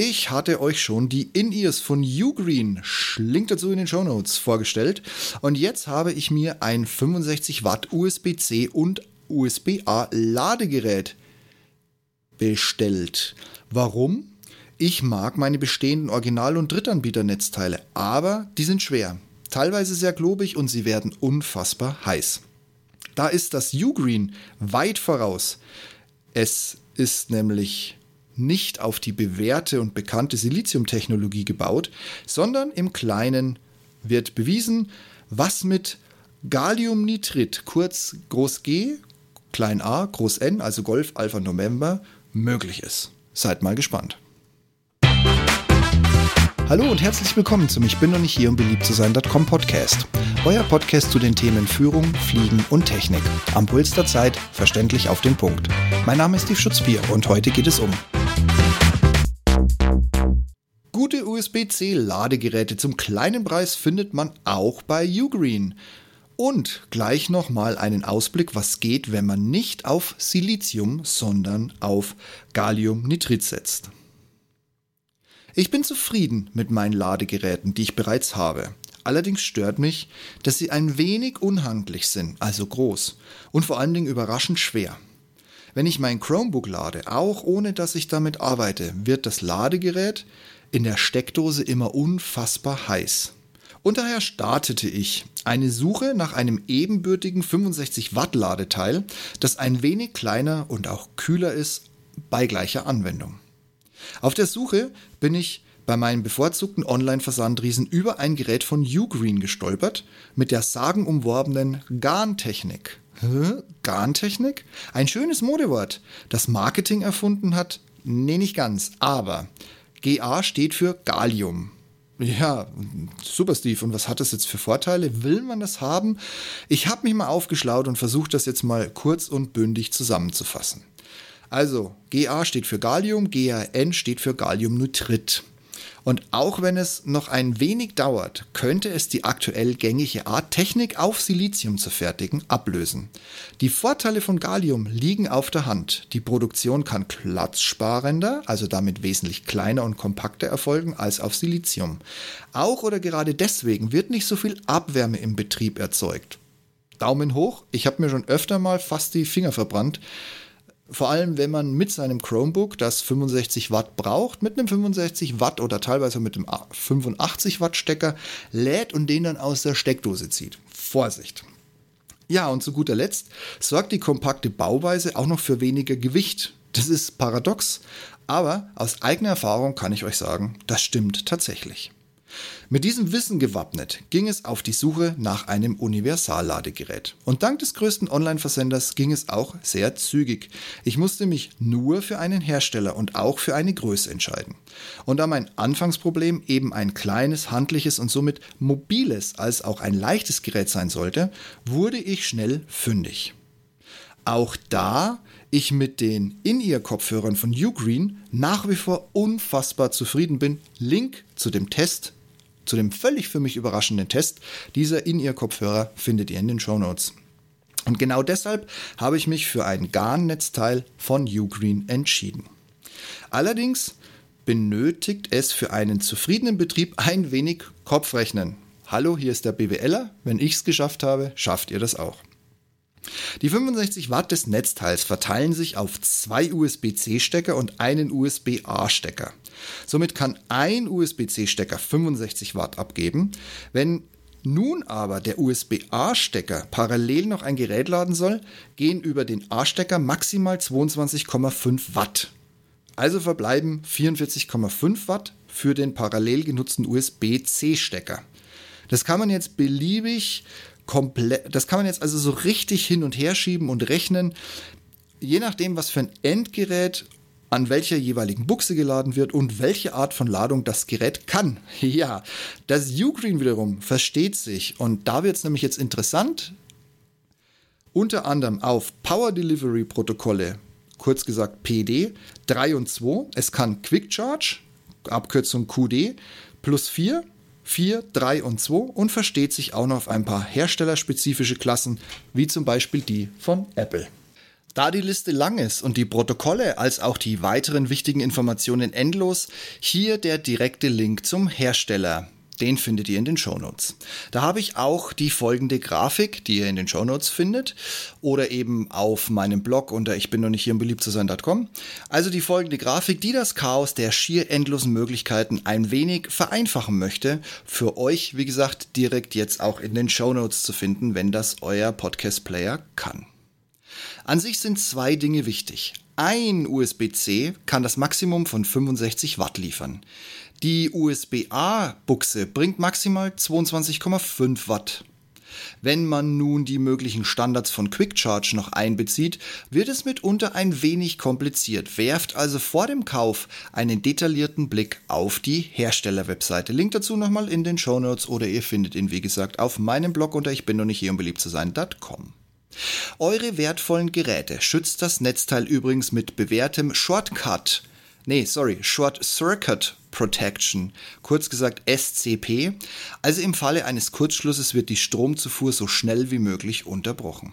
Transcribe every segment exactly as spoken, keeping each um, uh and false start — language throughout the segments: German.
Ich hatte euch schon die In-Ears von Ugreen, Link dazu in den Shownotes, vorgestellt. Und jetzt habe ich mir ein fünfundsechzig Watt U S B C und U S B A Ladegerät bestellt. Warum? Ich mag meine bestehenden Original- und Drittanbieter-Netzteile, aber die sind schwer, teilweise sehr klobig und sie werden unfassbar heiß. Da ist das Ugreen weit voraus. Es ist nämlich nicht auf die bewährte und bekannte Siliziumtechnologie gebaut, sondern im Kleinen wird bewiesen, was mit Galliumnitrid, kurz groß G, klein a, groß N, also Golf, Alpha, November, möglich ist. Seid mal gespannt. Hallo und herzlich willkommen zum Ich bin noch nicht hier, um beliebt zu sein Punkt com Podcast. Euer Podcast zu den Themen Führung, Fliegen und Technik. Am Puls der Zeit, verständlich auf den Punkt. Mein Name ist Steve Schutzbier und heute geht es um gute U S B C-Ladegeräte zum kleinen Preis findet man auch bei Ugreen. Und gleich nochmal einen Ausblick, was geht, wenn man nicht auf Silizium, sondern auf Galliumnitrid setzt. Ich bin zufrieden mit meinen Ladegeräten, die ich bereits habe. Allerdings stört mich, dass sie ein wenig unhandlich sind, also groß, und vor allen Dingen überraschend schwer. Wenn ich mein Chromebook lade, auch ohne dass ich damit arbeite, wird das Ladegerät in der Steckdose immer unfassbar heiß. Und daher startete ich eine Suche nach einem ebenbürtigen fünfundsechzig Watt Ladeteil, das ein wenig kleiner und auch kühler ist bei gleicher Anwendung. Auf der Suche bin ich bei meinem bevorzugten Online-Versandriesen über ein Gerät von Ugreen gestolpert mit der sagenumworbenen Garntechnik. Hä? Garntechnik? Ein schönes Modewort, das Marketing erfunden hat? Nee, nicht ganz, aber G A steht für Gallium. Ja, super Steve. Und was hat das jetzt für Vorteile? Will man das haben? Ich habe mich mal aufgeschlaut und versucht, das jetzt mal kurz und bündig zusammenzufassen. Also, G A steht für Gallium, G A N steht für Galliumnitrid. Und auch wenn es noch ein wenig dauert, könnte es die aktuell gängige Art, Technik auf Silizium zu fertigen, ablösen. Die Vorteile von Gallium liegen auf der Hand. Die Produktion kann platzsparender, also damit wesentlich kleiner und kompakter erfolgen als auf Silizium. Auch oder gerade deswegen wird nicht so viel Abwärme im Betrieb erzeugt. Daumen hoch, ich habe mir schon öfter mal fast die Finger verbrannt. Vor allem, wenn man mit seinem Chromebook, das fünfundsechzig Watt braucht, mit einem fünfundsechzig Watt oder teilweise mit einem fünfundachtzig Watt Stecker lädt und den dann aus der Steckdose zieht. Vorsicht! Ja, und zu guter Letzt sorgt die kompakte Bauweise auch noch für weniger Gewicht. Das ist paradox, aber aus eigener Erfahrung kann ich euch sagen, das stimmt tatsächlich. Mit diesem Wissen gewappnet ging es auf die Suche nach einem Universalladegerät. Und dank des größten Online-Versenders ging es auch sehr zügig. Ich musste mich nur für einen Hersteller und auch für eine Größe entscheiden. Und da mein Anfangsproblem eben ein kleines, handliches und somit mobiles als auch ein leichtes Gerät sein sollte, wurde ich schnell fündig. Auch da ich mit den In-Ear-Kopfhörern von Ugreen nach wie vor unfassbar zufrieden bin. Link zu dem Test, zu dem völlig für mich überraschenden Test dieser In-Ear-Kopfhörer findet ihr in den Shownotes. Und genau deshalb habe ich mich für ein Garn-Netzteil von Ugreen entschieden. Allerdings benötigt es für einen zufriedenen Betrieb ein wenig Kopfrechnen. Hallo, hier ist der BWLer. Wenn ich es geschafft habe, schafft ihr das auch. Die fünfundsechzig Watt des Netzteils verteilen sich auf zwei U S B C-Stecker und einen U S B A-Stecker. Somit kann ein U S B C-Stecker fünfundsechzig Watt abgeben. Wenn nun aber der U S B A-Stecker parallel noch ein Gerät laden soll, gehen über den A-Stecker maximal zweiundzwanzig Komma fünf Watt. Also verbleiben vierundvierzig Komma fünf Watt für den parallel genutzten U S B C-Stecker. Das kann man jetzt beliebig komplett, das kann man jetzt also so richtig hin und her schieben und rechnen, je nachdem, was für ein Endgerät an welcher jeweiligen Buchse geladen wird und welche Art von Ladung das Gerät kann. Ja, das Ugreen wiederum versteht sich und da wird es nämlich jetzt interessant, unter anderem auf Power Delivery Protokolle, kurz gesagt P D, drei und zwei, es kann Quick Charge, Abkürzung Q D, plus vier, vier, drei und zwei und versteht sich auch noch auf ein paar herstellerspezifische Klassen, wie zum Beispiel die von Apple. Da die Liste lang ist und die Protokolle als auch die weiteren wichtigen Informationen endlos, hier der direkte Link zum Hersteller. Den findet ihr in den Shownotes. Da habe ich auch die folgende Grafik, die ihr in den Shownotes findet oder eben auf meinem Blog unter ich bin noch nicht hier um beliebt zu sein Punkt com. Also die folgende Grafik, die das Chaos der schier endlosen Möglichkeiten ein wenig vereinfachen möchte, für euch, wie gesagt, direkt jetzt auch in den Shownotes zu finden, wenn das euer Podcast-Player kann. An sich sind zwei Dinge wichtig. Ein U S B C kann das Maximum von fünfundsechzig Watt liefern. Die U S B A-Buchse bringt maximal zweiundzwanzig Komma fünf Watt. Wenn man nun die möglichen Standards von Quick Charge noch einbezieht, wird es mitunter ein wenig kompliziert. Werft also vor dem Kauf einen detaillierten Blick auf die Herstellerwebseite. Link dazu nochmal in den Shownotes oder ihr findet ihn, wie gesagt, auf meinem Blog unter ich bin noch nicht hier um beliebt zu sein Punkt com. Eure wertvollen Geräte schützt das Netzteil übrigens mit bewährtem Shortcut, nee, sorry, Short Circuit Protection, kurz gesagt S C P. Also im Falle eines Kurzschlusses wird die Stromzufuhr so schnell wie möglich unterbrochen.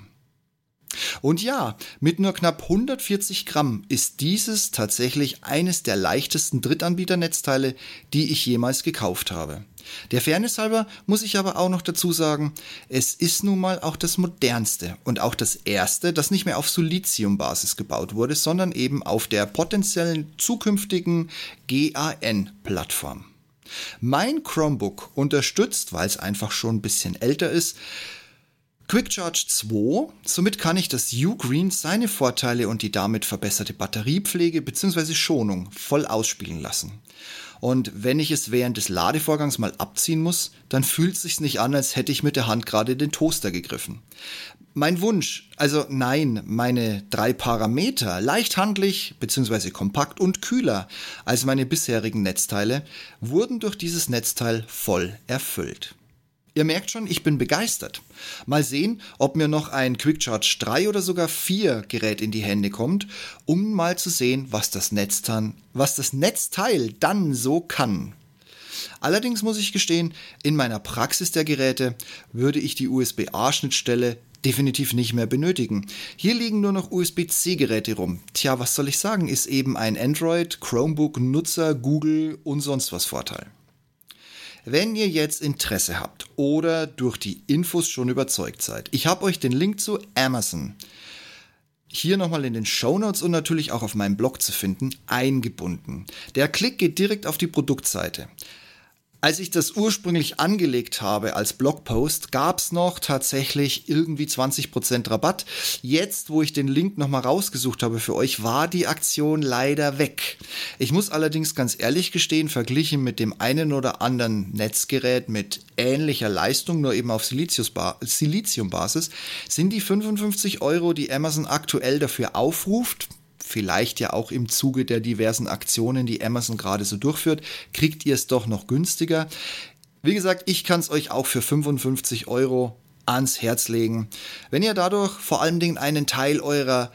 Und ja, mit nur knapp hundertvierzig Gramm ist dieses tatsächlich eines der leichtesten Drittanbieter-Netzteile, die ich jemals gekauft habe. Der Fairness halber muss ich aber auch noch dazu sagen, es ist nun mal auch das modernste und auch das erste, das nicht mehr auf Silizium-Basis gebaut wurde, sondern eben auf der potenziellen zukünftigen GaN-Plattform. Mein Chromebook unterstützt, weil es einfach schon ein bisschen älter ist, Quick Charge zwei, somit kann ich das Ugreen, seine Vorteile und die damit verbesserte Batteriepflege bzw. Schonung voll ausspielen lassen. Und wenn ich es während des Ladevorgangs mal abziehen muss, dann fühlt es sich nicht an, als hätte ich mit der Hand gerade den Toaster gegriffen. Mein Wunsch, also nein, meine drei Parameter, leicht handlich bzw. kompakt und kühler als meine bisherigen Netzteile, wurden durch dieses Netzteil voll erfüllt. Ihr merkt schon, ich bin begeistert. Mal sehen, ob mir noch ein Quick Charge drei oder sogar vier Gerät in die Hände kommt, um mal zu sehen, was das Netzteil, was das Netzteil dann so kann. Allerdings muss ich gestehen, in meiner Praxis der Geräte würde ich die U S B A-Schnittstelle definitiv nicht mehr benötigen. Hier liegen nur noch U S B C-Geräte rum. Tja, was soll ich sagen, ist eben ein Android, Chromebook, Nutzer, Google und sonst was Vorteil. Wenn ihr jetzt Interesse habt oder durch die Infos schon überzeugt seid, ich habe euch den Link zu Amazon hier nochmal in den Shownotes und natürlich auch auf meinem Blog zu finden, eingebunden. Der Klick geht direkt auf die Produktseite. Als ich das ursprünglich angelegt habe als Blogpost, gab es noch tatsächlich irgendwie zwanzig Prozent Rabatt. Jetzt, wo ich den Link nochmal rausgesucht habe für euch, war die Aktion leider weg. Ich muss allerdings ganz ehrlich gestehen, verglichen mit dem einen oder anderen Netzgerät mit ähnlicher Leistung, nur eben auf Siliziumbasis, sind die fünfundfünfzig Euro, die Amazon aktuell dafür aufruft, vielleicht ja auch im Zuge der diversen Aktionen, die Amazon gerade so durchführt, kriegt ihr es doch noch günstiger. Wie gesagt, ich kann es euch auch für fünfundfünfzig Euro ans Herz legen. Wenn ihr dadurch vor allen Dingen einen Teil eurer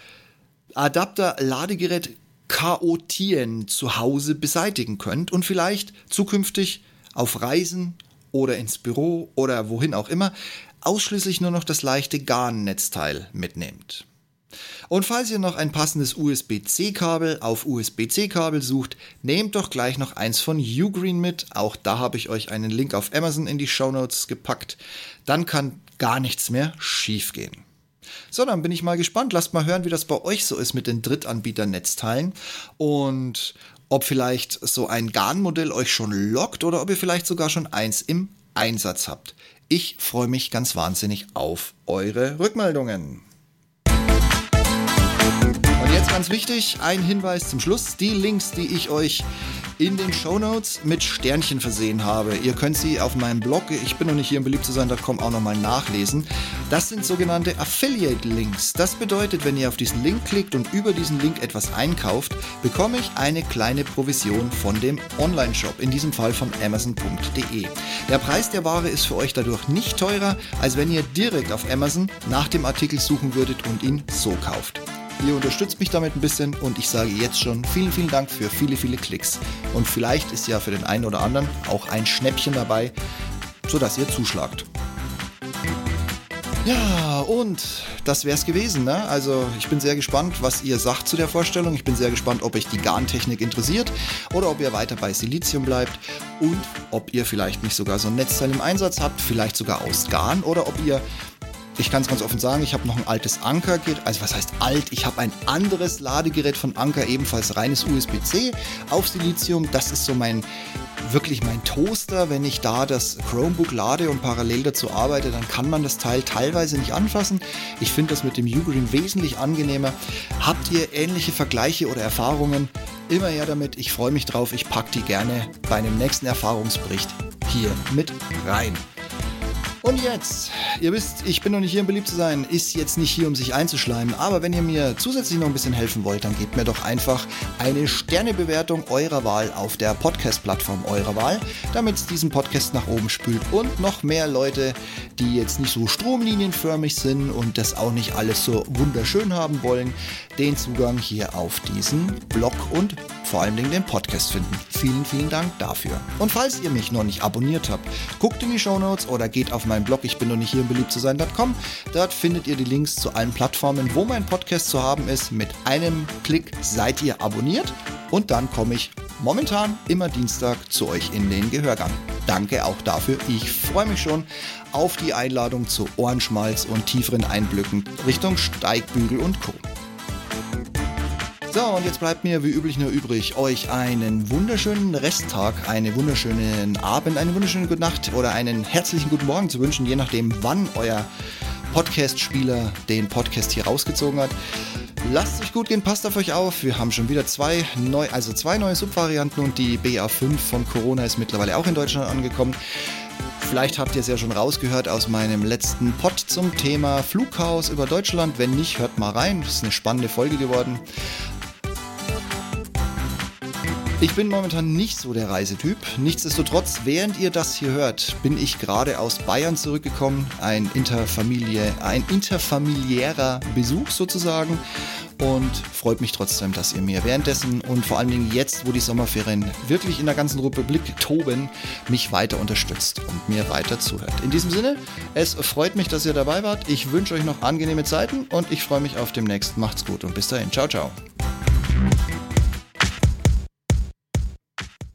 Adapter-Ladegerät-Chaotien zu Hause beseitigen könnt und vielleicht zukünftig auf Reisen oder ins Büro oder wohin auch immer ausschließlich nur noch das leichte GaN-Netzteil mitnehmt. Und falls ihr noch ein passendes U S B C-Kabel auf U S B C-Kabel sucht, nehmt doch gleich noch eins von Ugreen mit. Auch da habe ich euch einen Link auf Amazon in die Shownotes gepackt. Dann kann gar nichts mehr schief gehen. So, dann bin ich mal gespannt. Lasst mal hören, wie das bei euch so ist mit den Drittanbieter-Netzteilen und ob vielleicht so ein GaN-Modell euch schon lockt oder ob ihr vielleicht sogar schon eins im Einsatz habt. Ich freue mich ganz wahnsinnig auf eure Rückmeldungen. Jetzt ganz wichtig, ein Hinweis zum Schluss. Die Links, die ich euch in den Shownotes mit Sternchen versehen habe. Ihr könnt sie auf meinem Blog, ich bin noch nicht hier um beliebt zu sein Punkt com, auch nochmal nachlesen. Das sind sogenannte Affiliate-Links. Das bedeutet, wenn ihr auf diesen Link klickt und über diesen Link etwas einkauft, bekomme ich eine kleine Provision von dem Online-Shop, in diesem Fall von amazon punkt de. Der Preis der Ware ist für euch dadurch nicht teurer, als wenn ihr direkt auf Amazon nach dem Artikel suchen würdet und ihn so kauft. Ihr unterstützt mich damit ein bisschen und ich sage jetzt schon vielen, vielen Dank für viele, viele Klicks. Und vielleicht ist ja für den einen oder anderen auch ein Schnäppchen dabei, sodass ihr zuschlagt. Ja, und das wär's gewesen, ne? Also ich bin sehr gespannt, was ihr sagt zu der Vorstellung. Ich bin sehr gespannt, ob euch die Garntechnik interessiert oder ob ihr weiter bei Silizium bleibt und ob ihr vielleicht nicht sogar so ein Netzteil im Einsatz habt, vielleicht sogar aus Garn, oder ob ihr, ich kann es ganz offen sagen, ich habe noch ein altes Anker-Gerät, also was heißt alt, ich habe ein anderes Ladegerät von Anker, ebenfalls reines U S B C auf Silizium. Das ist so mein, wirklich mein Toaster. Wenn ich da das Chromebook lade und parallel dazu arbeite, dann kann man das Teil teilweise nicht anfassen. Ich finde das mit dem Ugreen wesentlich angenehmer. Habt ihr ähnliche Vergleiche oder Erfahrungen? Immer her damit, ich freue mich drauf, ich packe die gerne bei einem nächsten Erfahrungsbericht hier mit rein. Und jetzt, ihr wisst, ich bin noch nicht hier, um beliebt zu sein, ist jetzt nicht hier, um sich einzuschleimen, aber wenn ihr mir zusätzlich noch ein bisschen helfen wollt, dann gebt mir doch einfach eine Sternebewertung eurer Wahl auf der Podcast-Plattform eurer Wahl, damit es diesen Podcast nach oben spült und noch mehr Leute, die jetzt nicht so stromlinienförmig sind und das auch nicht alles so wunderschön haben wollen, den Zugang hier auf diesen Blog und vor allen Dingen den Podcast finden. Vielen, vielen Dank dafür. Und falls ihr mich noch nicht abonniert habt, guckt in die Shownotes oder geht auf meinen Blog, ich bin noch nicht hier, um beliebt zu sein Punkt com. Dort findet ihr die Links zu allen Plattformen, wo mein Podcast zu haben ist. Mit einem Klick seid ihr abonniert und dann komme ich momentan immer Dienstag zu euch in den Gehörgang. Danke auch dafür. Ich freue mich schon auf die Einladung zu Ohrenschmalz und tieferen Einblicken Richtung Steigbügel und Co. So, und jetzt bleibt mir wie üblich nur übrig, euch einen wunderschönen Resttag, einen wunderschönen Abend, eine wunderschöne gute Nacht oder einen herzlichen guten Morgen zu wünschen, je nachdem, wann euer Podcast-Spieler den Podcast hier rausgezogen hat. Lasst euch gut gehen, passt auf euch auf. Wir haben schon wieder zwei, neu, also zwei neue Subvarianten und die B A fünf von Corona ist mittlerweile auch in Deutschland angekommen. Vielleicht habt ihr es ja schon rausgehört aus meinem letzten Pod zum Thema Flugchaos über Deutschland. Wenn nicht, hört mal rein. Das ist eine spannende Folge geworden. Ich bin momentan nicht so der Reisetyp. Nichtsdestotrotz, während ihr das hier hört, bin ich gerade aus Bayern zurückgekommen. Ein, Interfamilie, ein interfamiliärer Besuch sozusagen. Und freut mich trotzdem, dass ihr mir währenddessen und vor allen Dingen jetzt, wo die Sommerferien wirklich in der ganzen Republik toben, mich weiter unterstützt und mir weiter zuhört. In diesem Sinne, es freut mich, dass ihr dabei wart. Ich wünsche euch noch angenehme Zeiten und ich freue mich auf demnächst. Macht's gut und bis dahin. Ciao, ciao.